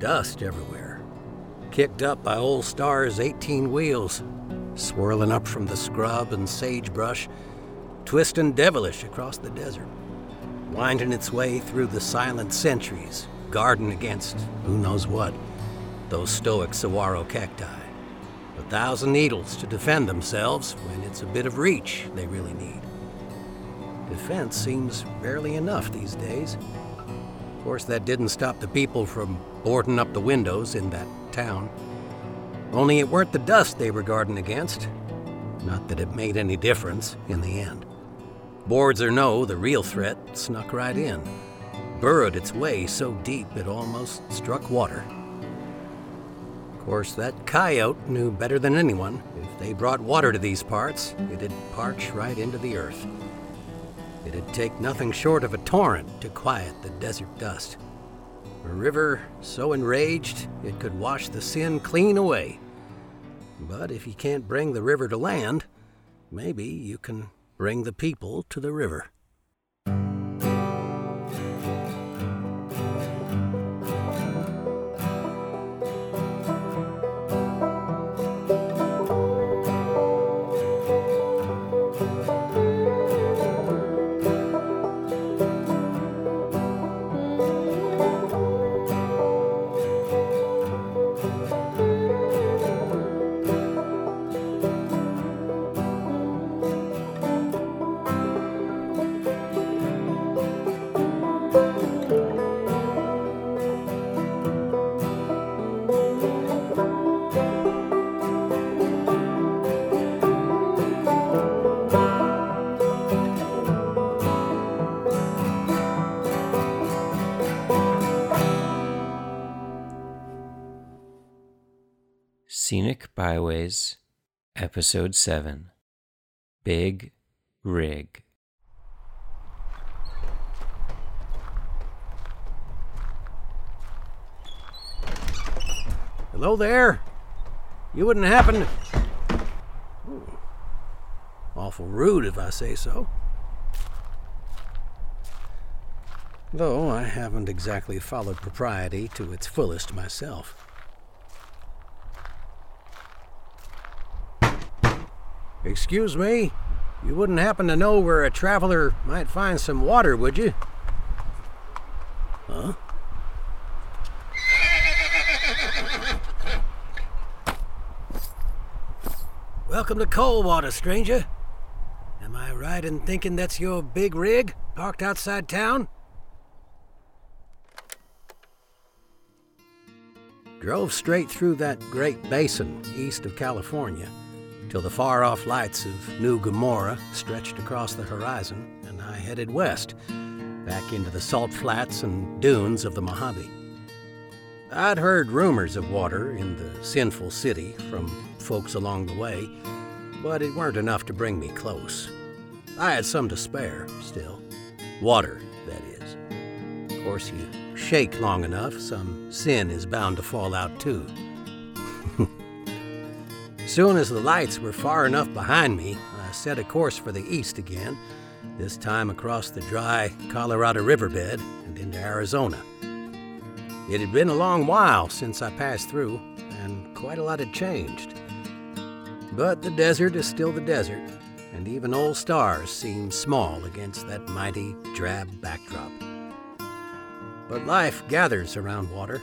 dust everywhere, kicked up by old Star's 18 wheels, swirling up from the scrub and sagebrush, twisting devilish across the desert, winding its way through the silent centuries, guarding against who knows what, those stoic saguaro cacti. 1,000 needles to defend themselves when it's a bit of reach they really need. Defense seems barely enough these days. Of course, that didn't stop the people from boarding up the windows in that town. Only it weren't the dust they were guarding against. Not that it made any difference in the end. Boards or no, the real threat snuck right in, burrowed its way so deep it almost struck water. Of course, that coyote knew better than anyone. If they brought water to these parts, it'd parch right into the earth. It'd take nothing short of a torrent to quiet the desert dust. A river so enraged, it could wash the sin clean away. But if you can't bring the river to land, maybe you can bring the people to the river. Scenic Byways, Episode 7, Big Rig. Hello there. You wouldn't happen to... Ooh. Awful rude if I say so. Though I haven't exactly followed propriety to its fullest myself. Excuse me, you wouldn't happen to know where a traveler might find some water, would you? Huh? Welcome to Coldwater, stranger. Am I right in thinking that's your big rig parked outside town? Drove straight through that Great Basin east of California, till the far-off lights of New Gomorrah stretched across the horizon, and I headed west, back into the salt flats and dunes of the Mojave. I'd heard rumors of water in the sinful city from folks along the way, but it weren't enough to bring me close. I had some to spare, still. Water, that is. Of course, you shake long enough, some sin is bound to fall out, too. Soon as the lights were far enough behind me, I set a course for the east again, this time across the dry Colorado Riverbed and into Arizona. It had been a long while since I passed through, and quite a lot had changed. But the desert is still the desert, and even old stars seem small against that mighty, drab backdrop. But life gathers around water,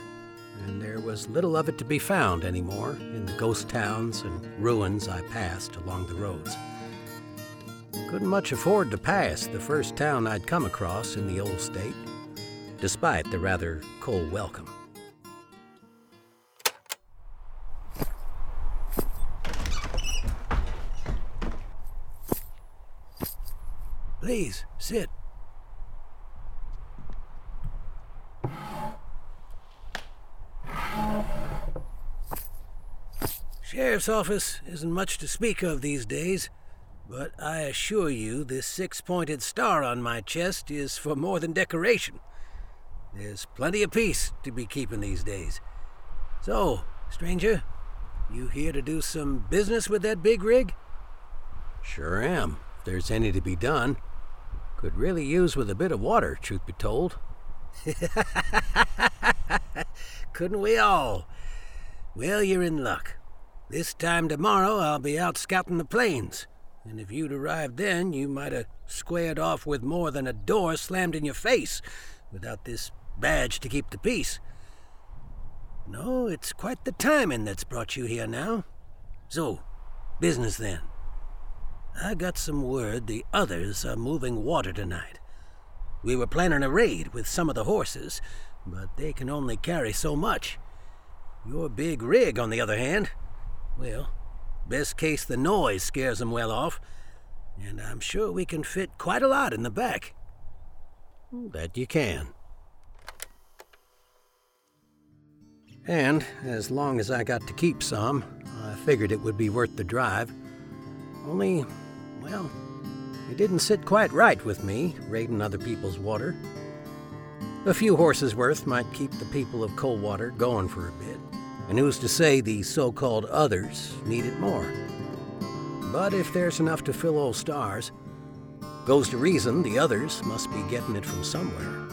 and there was little of it to be found anymore in the ghost towns and ruins I passed along the roads. Couldn't much afford to pass the first town I'd come across in the old state, despite the rather cold welcome. Please, sit. Sheriff's office isn't much to speak of these days, but I assure you this six-pointed star on my chest is for more than decoration. There's plenty of peace to be keeping these days. So, stranger, you here to do some business with that big rig? Sure am, if there's any to be done. Could really use with a bit of water, truth be told. Couldn't we all? Well, you're in luck. This time tomorrow, I'll be out scouting the plains. And if you'd arrived then, you might have squared off with more than a door slammed in your face without this badge to keep the peace. No, it's quite the timing that's brought you here now. So, business then. I got some word the others are moving water tonight. We were planning a raid with some of the horses, but they can only carry so much. Your big rig, on the other hand, well, best case the noise scares them well off, and I'm sure we can fit quite a lot in the back. Bet you can. And as long as I got to keep some, I figured it would be worth the drive. Only, well, it didn't sit quite right with me, raiding other people's water. A few horses' worth might keep the people of Coldwater going for a bit. And who's to say the so-called others need it more? But if there's enough to fill all stars, goes to reason the others must be getting it from somewhere.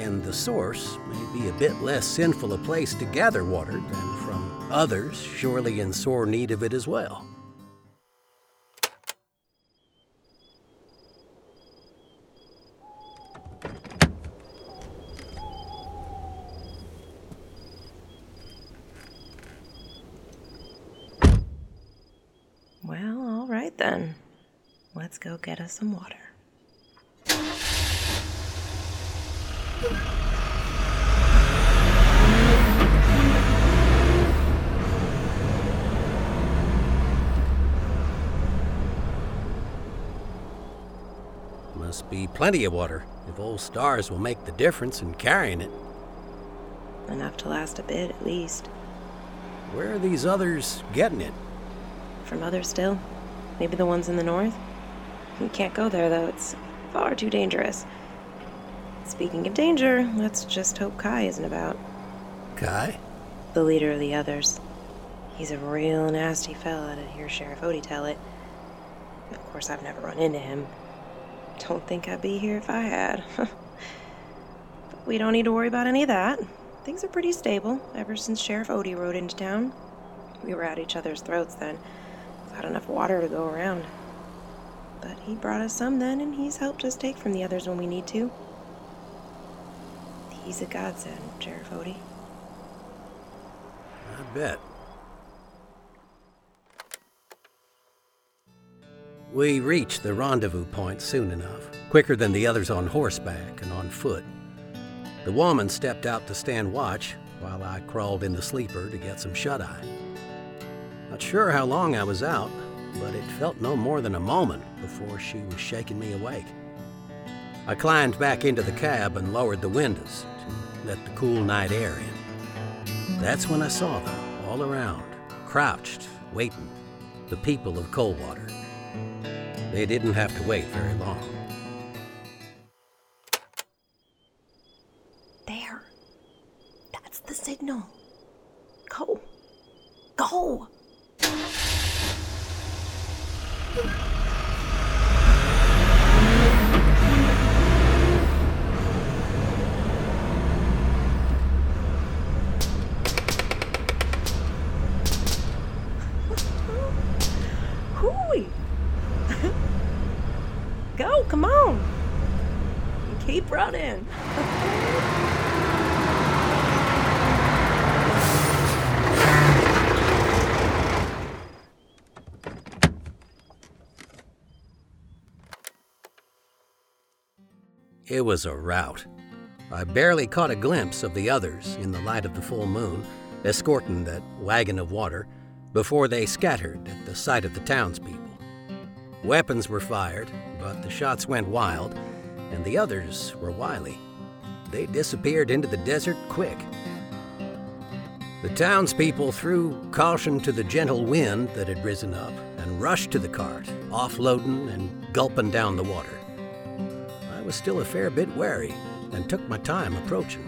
And the source may be a bit less sinful a place to gather water than from others surely in sore need of it as well. Then, let's go get us some water. Must be plenty of water if old stars will make the difference in carrying it. Enough to last a bit, at least. Where are these others getting it? From others still. Maybe the ones in the north? We can't go there, though. It's far too dangerous. Speaking of danger, let's just hope Kai isn't about. Kai? The leader of the others. He's a real nasty fella, to hear Sheriff Odie tell it. Of course, I've never run into him. Don't think I'd be here if I had. But we don't need to worry about any of that. Things are pretty stable ever since Sheriff Odie rode into town. We were at each other's throats then. Not enough water to go around. But he brought us some then, and he's helped us take from the others when we need to. He's a godsend, Sheriff Odie. I bet. We reached the rendezvous point soon enough, quicker than the others on horseback and on foot. The woman stepped out to stand watch while I crawled in the sleeper to get some shut-eye. Not sure how long I was out, but it felt no more than a moment before she was shaking me awake. I climbed back into the cab and lowered the windows to let the cool night air in. That's when I saw them all around, crouched, waiting, the people of Coldwater. They didn't have to wait very long. There. That's the signal. Go. Go! Hooey! Go, come on! Keep running! It was a rout. I barely caught a glimpse of the others in the light of the full moon, escorting that wagon of water, before they scattered at the sight of the townspeople. Weapons were fired, but the shots went wild, and the others were wily. They disappeared into the desert quick. The townspeople threw caution to the gentle wind that had risen up and rushed to the cart, offloading and gulping down the water. I was still a fair bit wary and took my time approaching.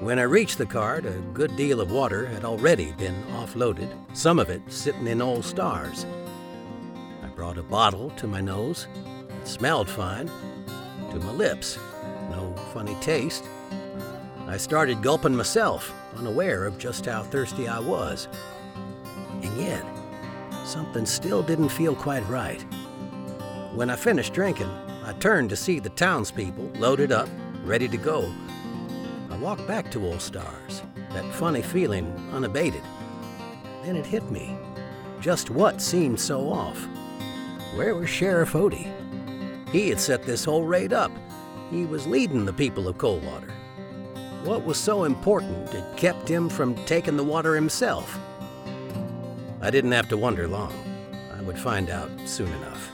When I reached the cart, a good deal of water had already been offloaded, some of it sitting in old stars. I brought a bottle to my nose. It smelled fine. To my lips, no funny taste. I started gulping myself, unaware of just how thirsty I was. And yet, something still didn't feel quite right. When I finished drinking, I turned to see the townspeople loaded up, ready to go. I walked back to Old Stars, that funny feeling unabated. Then it hit me. Just what seemed so off? Where was Sheriff Odie? He had set this whole raid up. He was leading the people of Coldwater. What was so important that kept him from taking the water himself? I didn't have to wonder long. I would find out soon enough.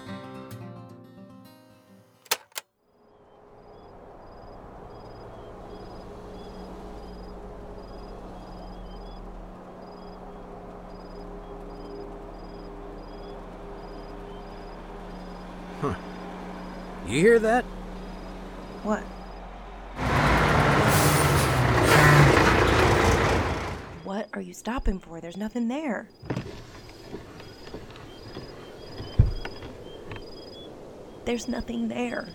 Huh. You hear that? What? What are you stopping for? There's nothing there. There's nothing there.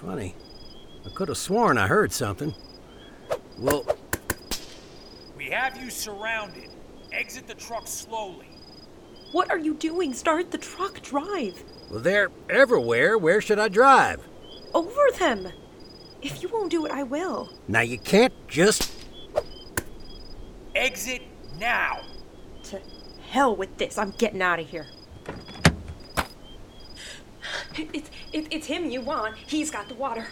Funny. I could have sworn I heard something. Well... We have you surrounded. Exit the truck slowly. What are you doing? Start the truck. Drive. Well, they're everywhere. Where should I drive? Over them. If you won't do it, I will. Now, you can't just... Exit now. To hell with this. I'm getting out of here. It's him you want. He's got the water.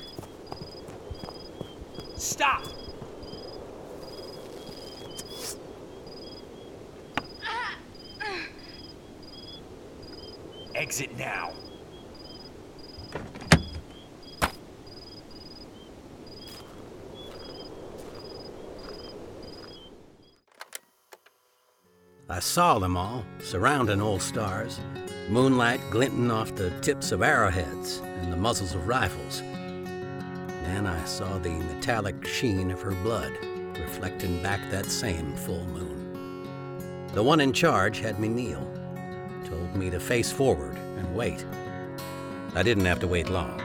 Stop. Exit now. I saw them all, surrounding Old Stars, moonlight glinting off the tips of arrowheads and the muzzles of rifles. Then I saw the metallic sheen of her blood, reflecting back that same full moon. The one in charge had me kneel, told me to face forward and wait. I didn't have to wait long.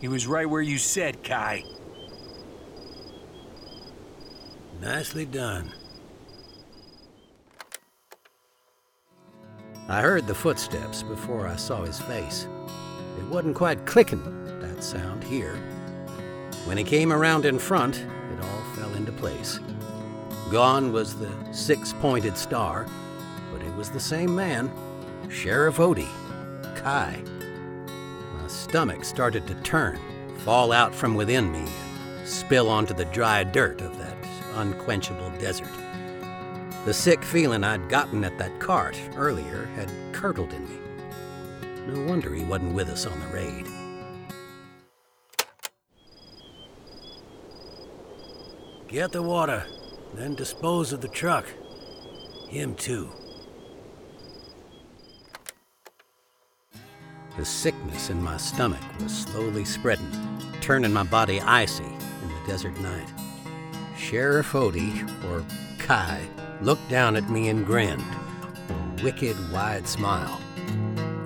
He was right where you said, Kai. Nicely done. I heard the footsteps before I saw his face. It wasn't quite clicking, that sound here. When he came around in front, it all fell into place. Gone was the six-pointed star, but it was the same man, Sheriff Odie, Kai. My stomach started to turn, fall out from within me, and spill onto the dry dirt of that unquenchable desert. The sick feeling I'd gotten at that cart earlier had curdled in me. No wonder he wasn't with us on the raid. Get the water, then dispose of the truck. Him too. The sickness in my stomach was slowly spreading, turning my body icy in the desert night. Sheriff Odie, or Kai, looked down at me and grinned, a wicked wide smile.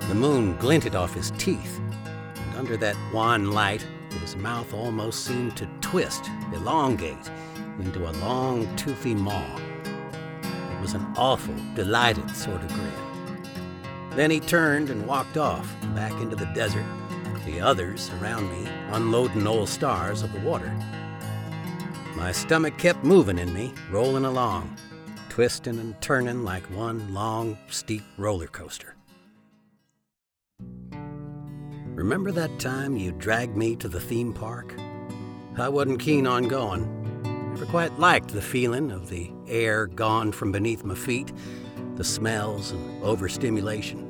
The moon glinted off his teeth, and under that wan light, his mouth almost seemed to twist, elongate, into a long, toothy maw. It was an awful, delighted sort of grin. Then he turned and walked off, back into the desert, the others around me unloading Old Stars of the water. My stomach kept moving in me, rolling along, twisting and turning like one long, steep roller coaster. Remember that time you dragged me to the theme park? I wasn't keen on going. Never quite liked the feeling of the air gone from beneath my feet, the smells and overstimulation.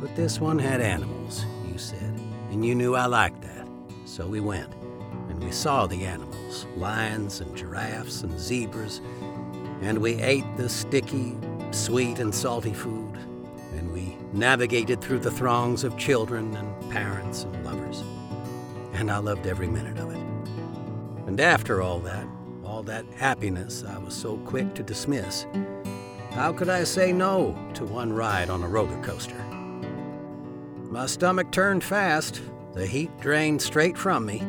But this one had animals, you said, and you knew I liked that. So we went, and we saw the animals, lions and giraffes and zebras, and we ate the sticky, sweet and salty food. And we navigated through the throngs of children and parents and lovers. and I loved every minute of it. And after all that happiness I was so quick to dismiss, how could I say no to one ride on a roller coaster? My stomach turned fast, the heat drained straight from me,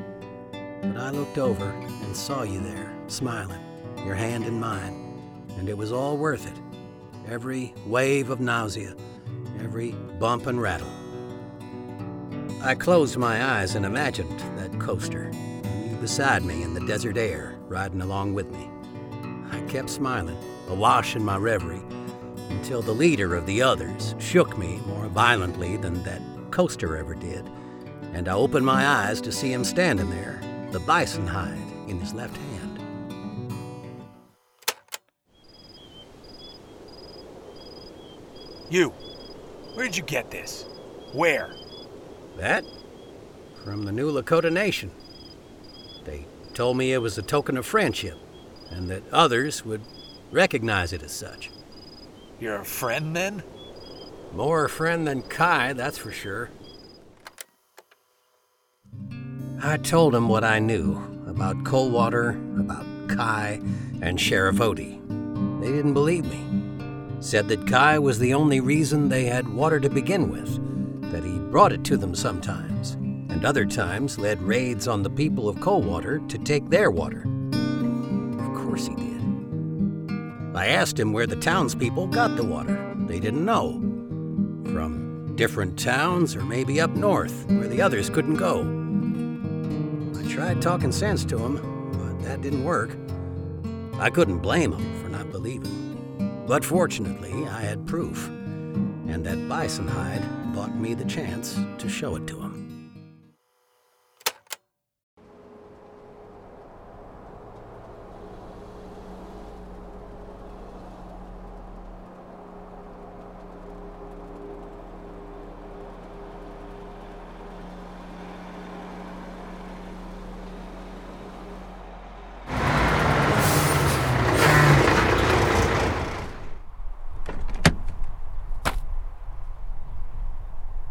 but I looked over and saw you there, smiling, your hand in mine, and it was all worth it. Every wave of nausea, every bump and rattle. I closed my eyes and imagined that coaster, you beside me in the desert air, riding along with me. I kept smiling, awash in my reverie, until the leader of the others shook me more violently than that coaster ever did, and I opened my eyes to see him standing there, the bison hide in his left hand. You, where did you get this? Where? That? From the new Lakota Nation. They told me it was a token of friendship, and that others would recognize it as such. You're a friend, then? More a friend than Kai, that's for sure. I told him what I knew about Coldwater, about Kai, and Sheriff Odie. They didn't believe me. Said that Kai was the only reason they had water to begin with, that he brought it to them sometimes, and other times led raids on the people of Coldwater to take their water. Of course he did. I asked him where the townspeople got the water. They didn't know. From different towns, or maybe up north, where the others couldn't go. I tried talking sense to him, but that didn't work. I couldn't blame him for not believing. But fortunately, I had proof, and that bison hide bought me the chance to show it to him.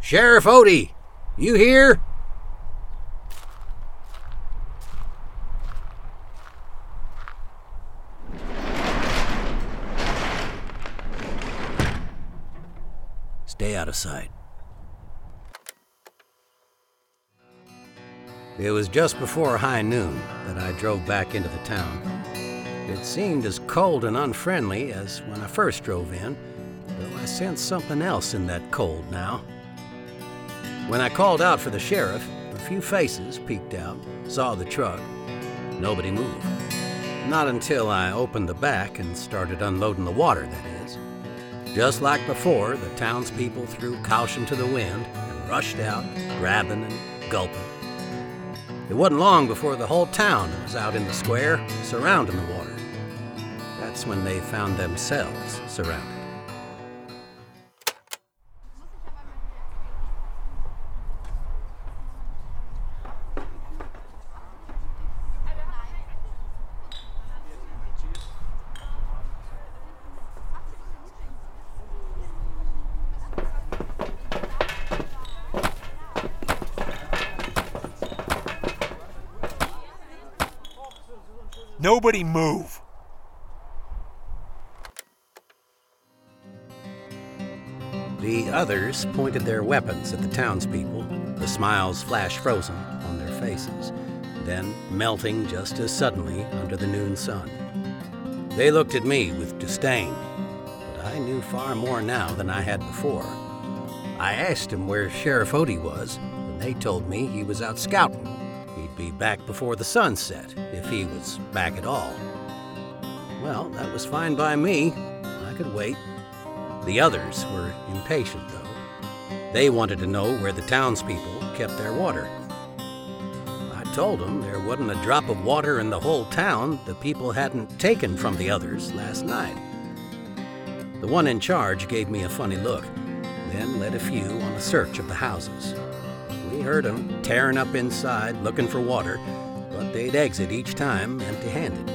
Sheriff Odie, you here? Stay out of sight. It was just before high noon that I drove back into the town. It seemed as cold and unfriendly as when I first drove in, though I sensed something else in that cold now. When I called out for the sheriff, a few faces peeked out, saw the truck. Nobody moved. Not until I opened the back and started unloading the water, that is. Just like before, the townspeople threw caution to the wind and rushed out, grabbing and gulping. It wasn't long before the whole town was out in the square, surrounding the water. That's when they found themselves surrounded. Nobody move. The others pointed their weapons at the townspeople, the smiles flash frozen on their faces, then melting just as suddenly under the noon sun. They looked at me with disdain, but I knew far more now than I had before. I asked him where Sheriff Odie was, and they told me he was out scouting. Be back before the sun set, if he was back at all. Well, that was fine by me. I could wait. The others were impatient, though. They wanted to know where the townspeople kept their water. I told them there wasn't a drop of water in the whole town the people hadn't taken from the others last night. The one in charge gave me a funny look, then led a few on a search of the houses. We heard them tearing up inside, looking for water, but they'd exit each time empty-handed.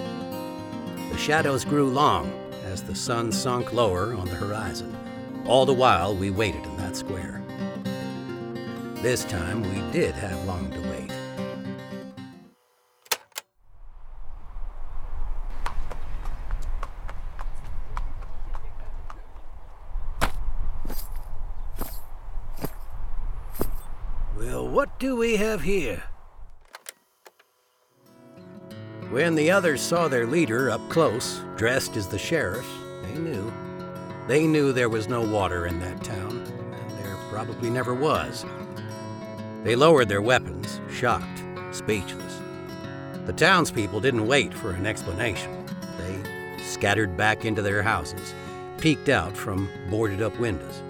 The shadows grew long as the sun sunk lower on the horizon. All the while, we waited in that square. This time, we did have long to wait. What do we have here?" When the others saw their leader up close, dressed as the sheriff, they knew. They knew there was no water in that town, and there probably never was. They lowered their weapons, shocked, speechless. The townspeople didn't wait for an explanation. They scattered back into their houses, peeked out from boarded-up windows.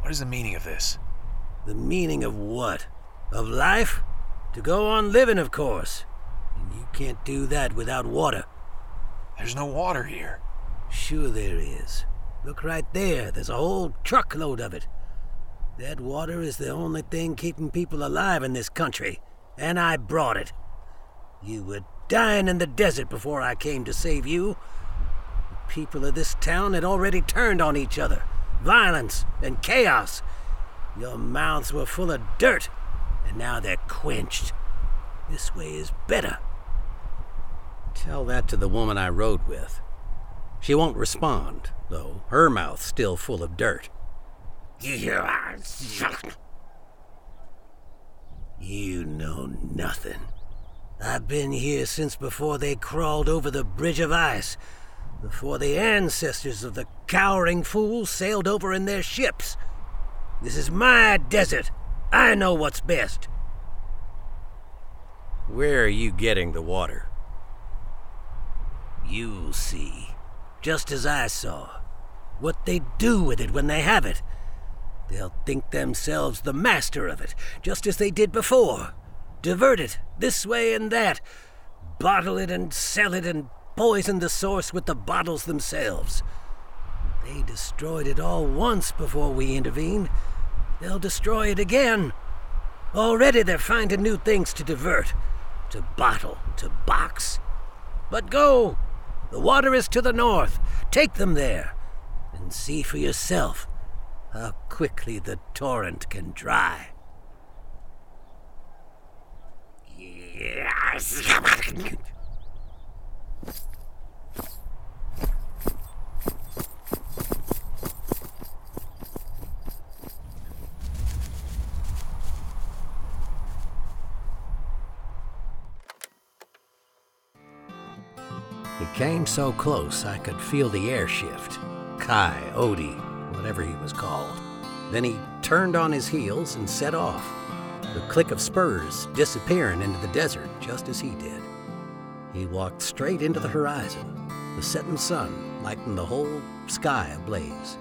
What is the meaning of this? The meaning of what? Of life? To go on living, of course. And you can't do that without water. There's no water here. Sure there is. Look right there. There's a whole truckload of it. That water is the only thing keeping people alive in this country. And I brought it. You were dying in the desert before I came to save you. The people of this town had already turned on each other. Violence and chaos. Your mouths were full of dirt, and now they're quenched. This way is better. Tell that to the woman I rode with. She won't respond, though her mouth's still full of dirt. You know nothing. I've been here since before they crawled over the Bridge of Ice, before the ancestors of the cowering fools sailed over in their ships. This is my desert. I know what's best. Where are you getting the water? You'll see. Just as I saw. What they do with it when they have it. They'll think themselves the master of it, just as they did before. Divert it, this way and that. Bottle it and sell it and poison the source with the bottles themselves. They destroyed it all once before we intervened. They'll destroy it again. Already they're finding new things to divert, to bottle, to box. But go! The water is to the north. Take them there, and see for yourself how quickly the torrent can dry. Yes. It came so close I could feel the air shift. Kai, Odie, whatever he was called. Then he turned on his heels and set off, the click of spurs disappearing into the desert just as he did. He walked straight into the horizon, the setting sun lighting the whole sky ablaze.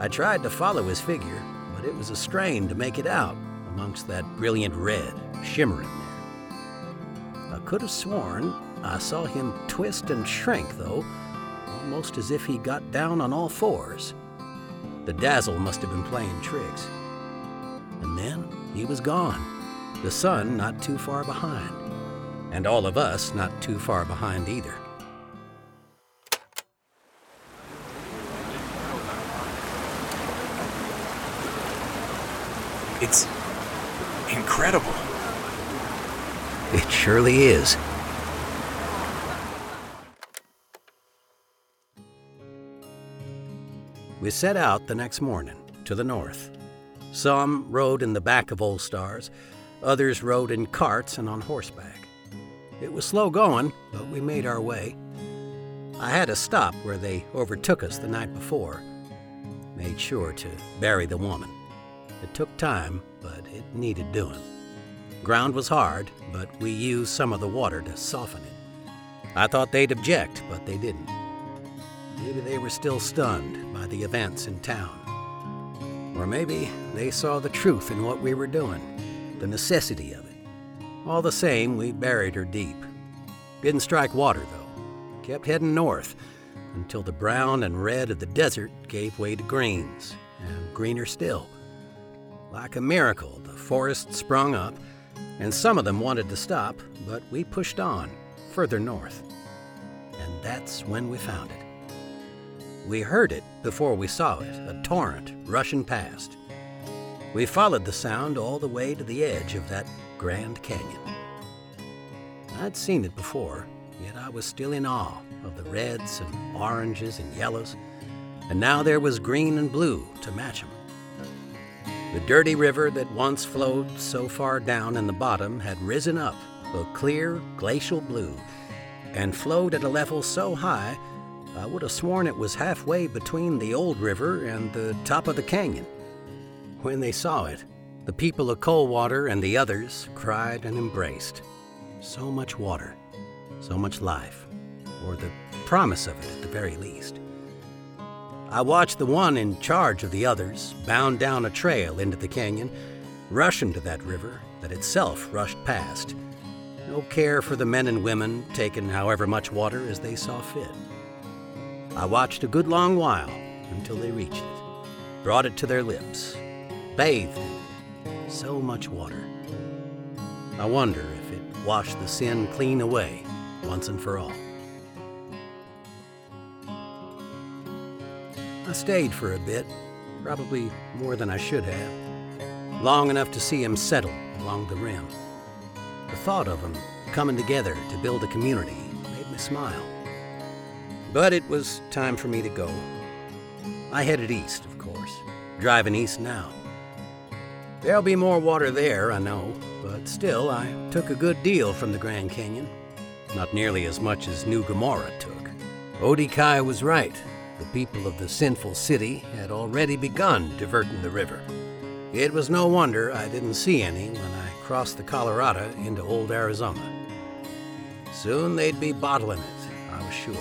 I tried to follow his figure, but it was a strain to make it out amongst that brilliant red shimmering there. I could have sworn I saw him twist and shrink, though, almost as if he got down on all fours. The dazzle must have been playing tricks. And then he was gone, the sun not too far behind, and all of us not too far behind either. It's incredible. It surely is. We set out the next morning, to the north. Some rode in the back of Old Stars, others rode in carts and on horseback. It was slow going, but we made our way. I had to stop where they overtook us the night before. Made sure to bury the woman. It took time, but it needed doing. Ground was hard, but we used some of the water to soften it. I thought they'd object, but they didn't. Maybe they were still stunned by the events in town. Or maybe they saw the truth in what we were doing, the necessity of it. All the same, we buried her deep. Didn't strike water, though. Kept heading north until the brown and red of the desert gave way to greens, and greener still. Like a miracle, the forest sprung up, and some of them wanted to stop, but we pushed on, further north. And that's when we found it. We heard it before we saw it, a torrent rushing past. We followed the sound all the way to the edge of that Grand Canyon. I'd seen it before, yet I was still in awe of the reds and oranges and yellows, and now there was green and blue to match them. The dirty river that once flowed so far down in the bottom had risen up a clear glacial blue and flowed at a level so high I would have sworn it was halfway between the old river and the top of the canyon. When they saw it, the people of Coldwater and the others cried and embraced. So much water, so much life, or the promise of it at the very least. I watched the one in charge of the others bound down a trail into the canyon, rush into that river that itself rushed past. No care for the men and women taking however much water as they saw fit. I watched a good long while until they reached it, brought it to their lips, bathed in so much water. I wonder if it washed the sin clean away once and for all. I stayed for a bit, probably more than I should have, long enough to see him settle along the rim. The thought of them coming together to build a community made me smile. But it was time for me to go. I headed east, of course, driving east now. There'll be more water there, I know, but still I took a good deal from the Grand Canyon. Not nearly as much as New Gomorrah took. Odicai was right. The people of the sinful city had already begun diverting the river. It was no wonder I didn't see any when I crossed the Colorado into old Arizona. Soon they'd be bottling it, I was sure.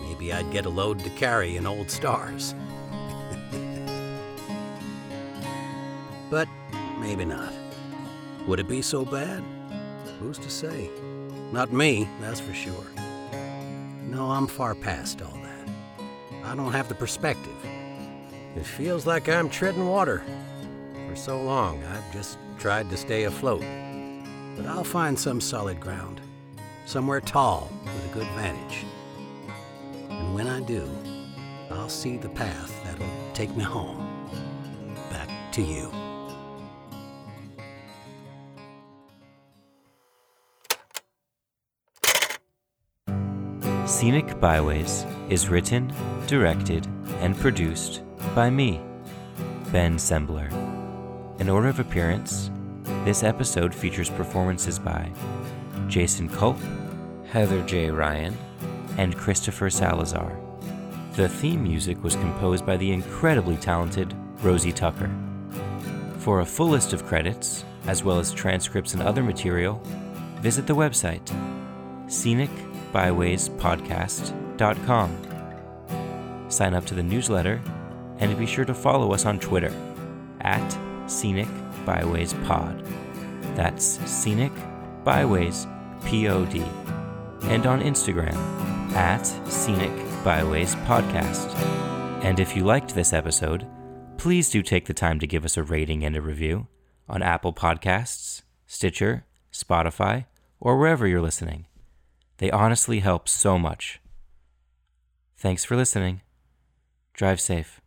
Maybe I'd get a load to carry in old stars. But maybe not. Would it be so bad? Who's to say? Not me, that's for sure. No, I'm far past all that. I don't have the perspective. It feels like I'm treading water. For so long, I've just tried to stay afloat. But I'll find some solid ground, somewhere tall with a good vantage. And when I do, I'll see the path that'll take me home. Back to you. Scenic Byways is written, directed, and produced by me, Ben Sembler. In order of appearance, this episode features performances by Jason Culp, Heather J. Ryan, and Christopher Salazar. The theme music was composed by the incredibly talented Rosie Tucker. For a full list of credits, as well as transcripts and other material, visit the website scenicbywayspodcast.com. Sign up to the newsletter and be sure to follow us on Twitter @ScenicBywaysPod. That's Scenic Byways POD. And on Instagram @ScenicBywaysPodcast. And if you liked this episode, please do take the time to give us a rating and a review on Apple Podcasts, Stitcher, Spotify, or wherever you're listening. They honestly help so much. Thanks for listening. Drive safe.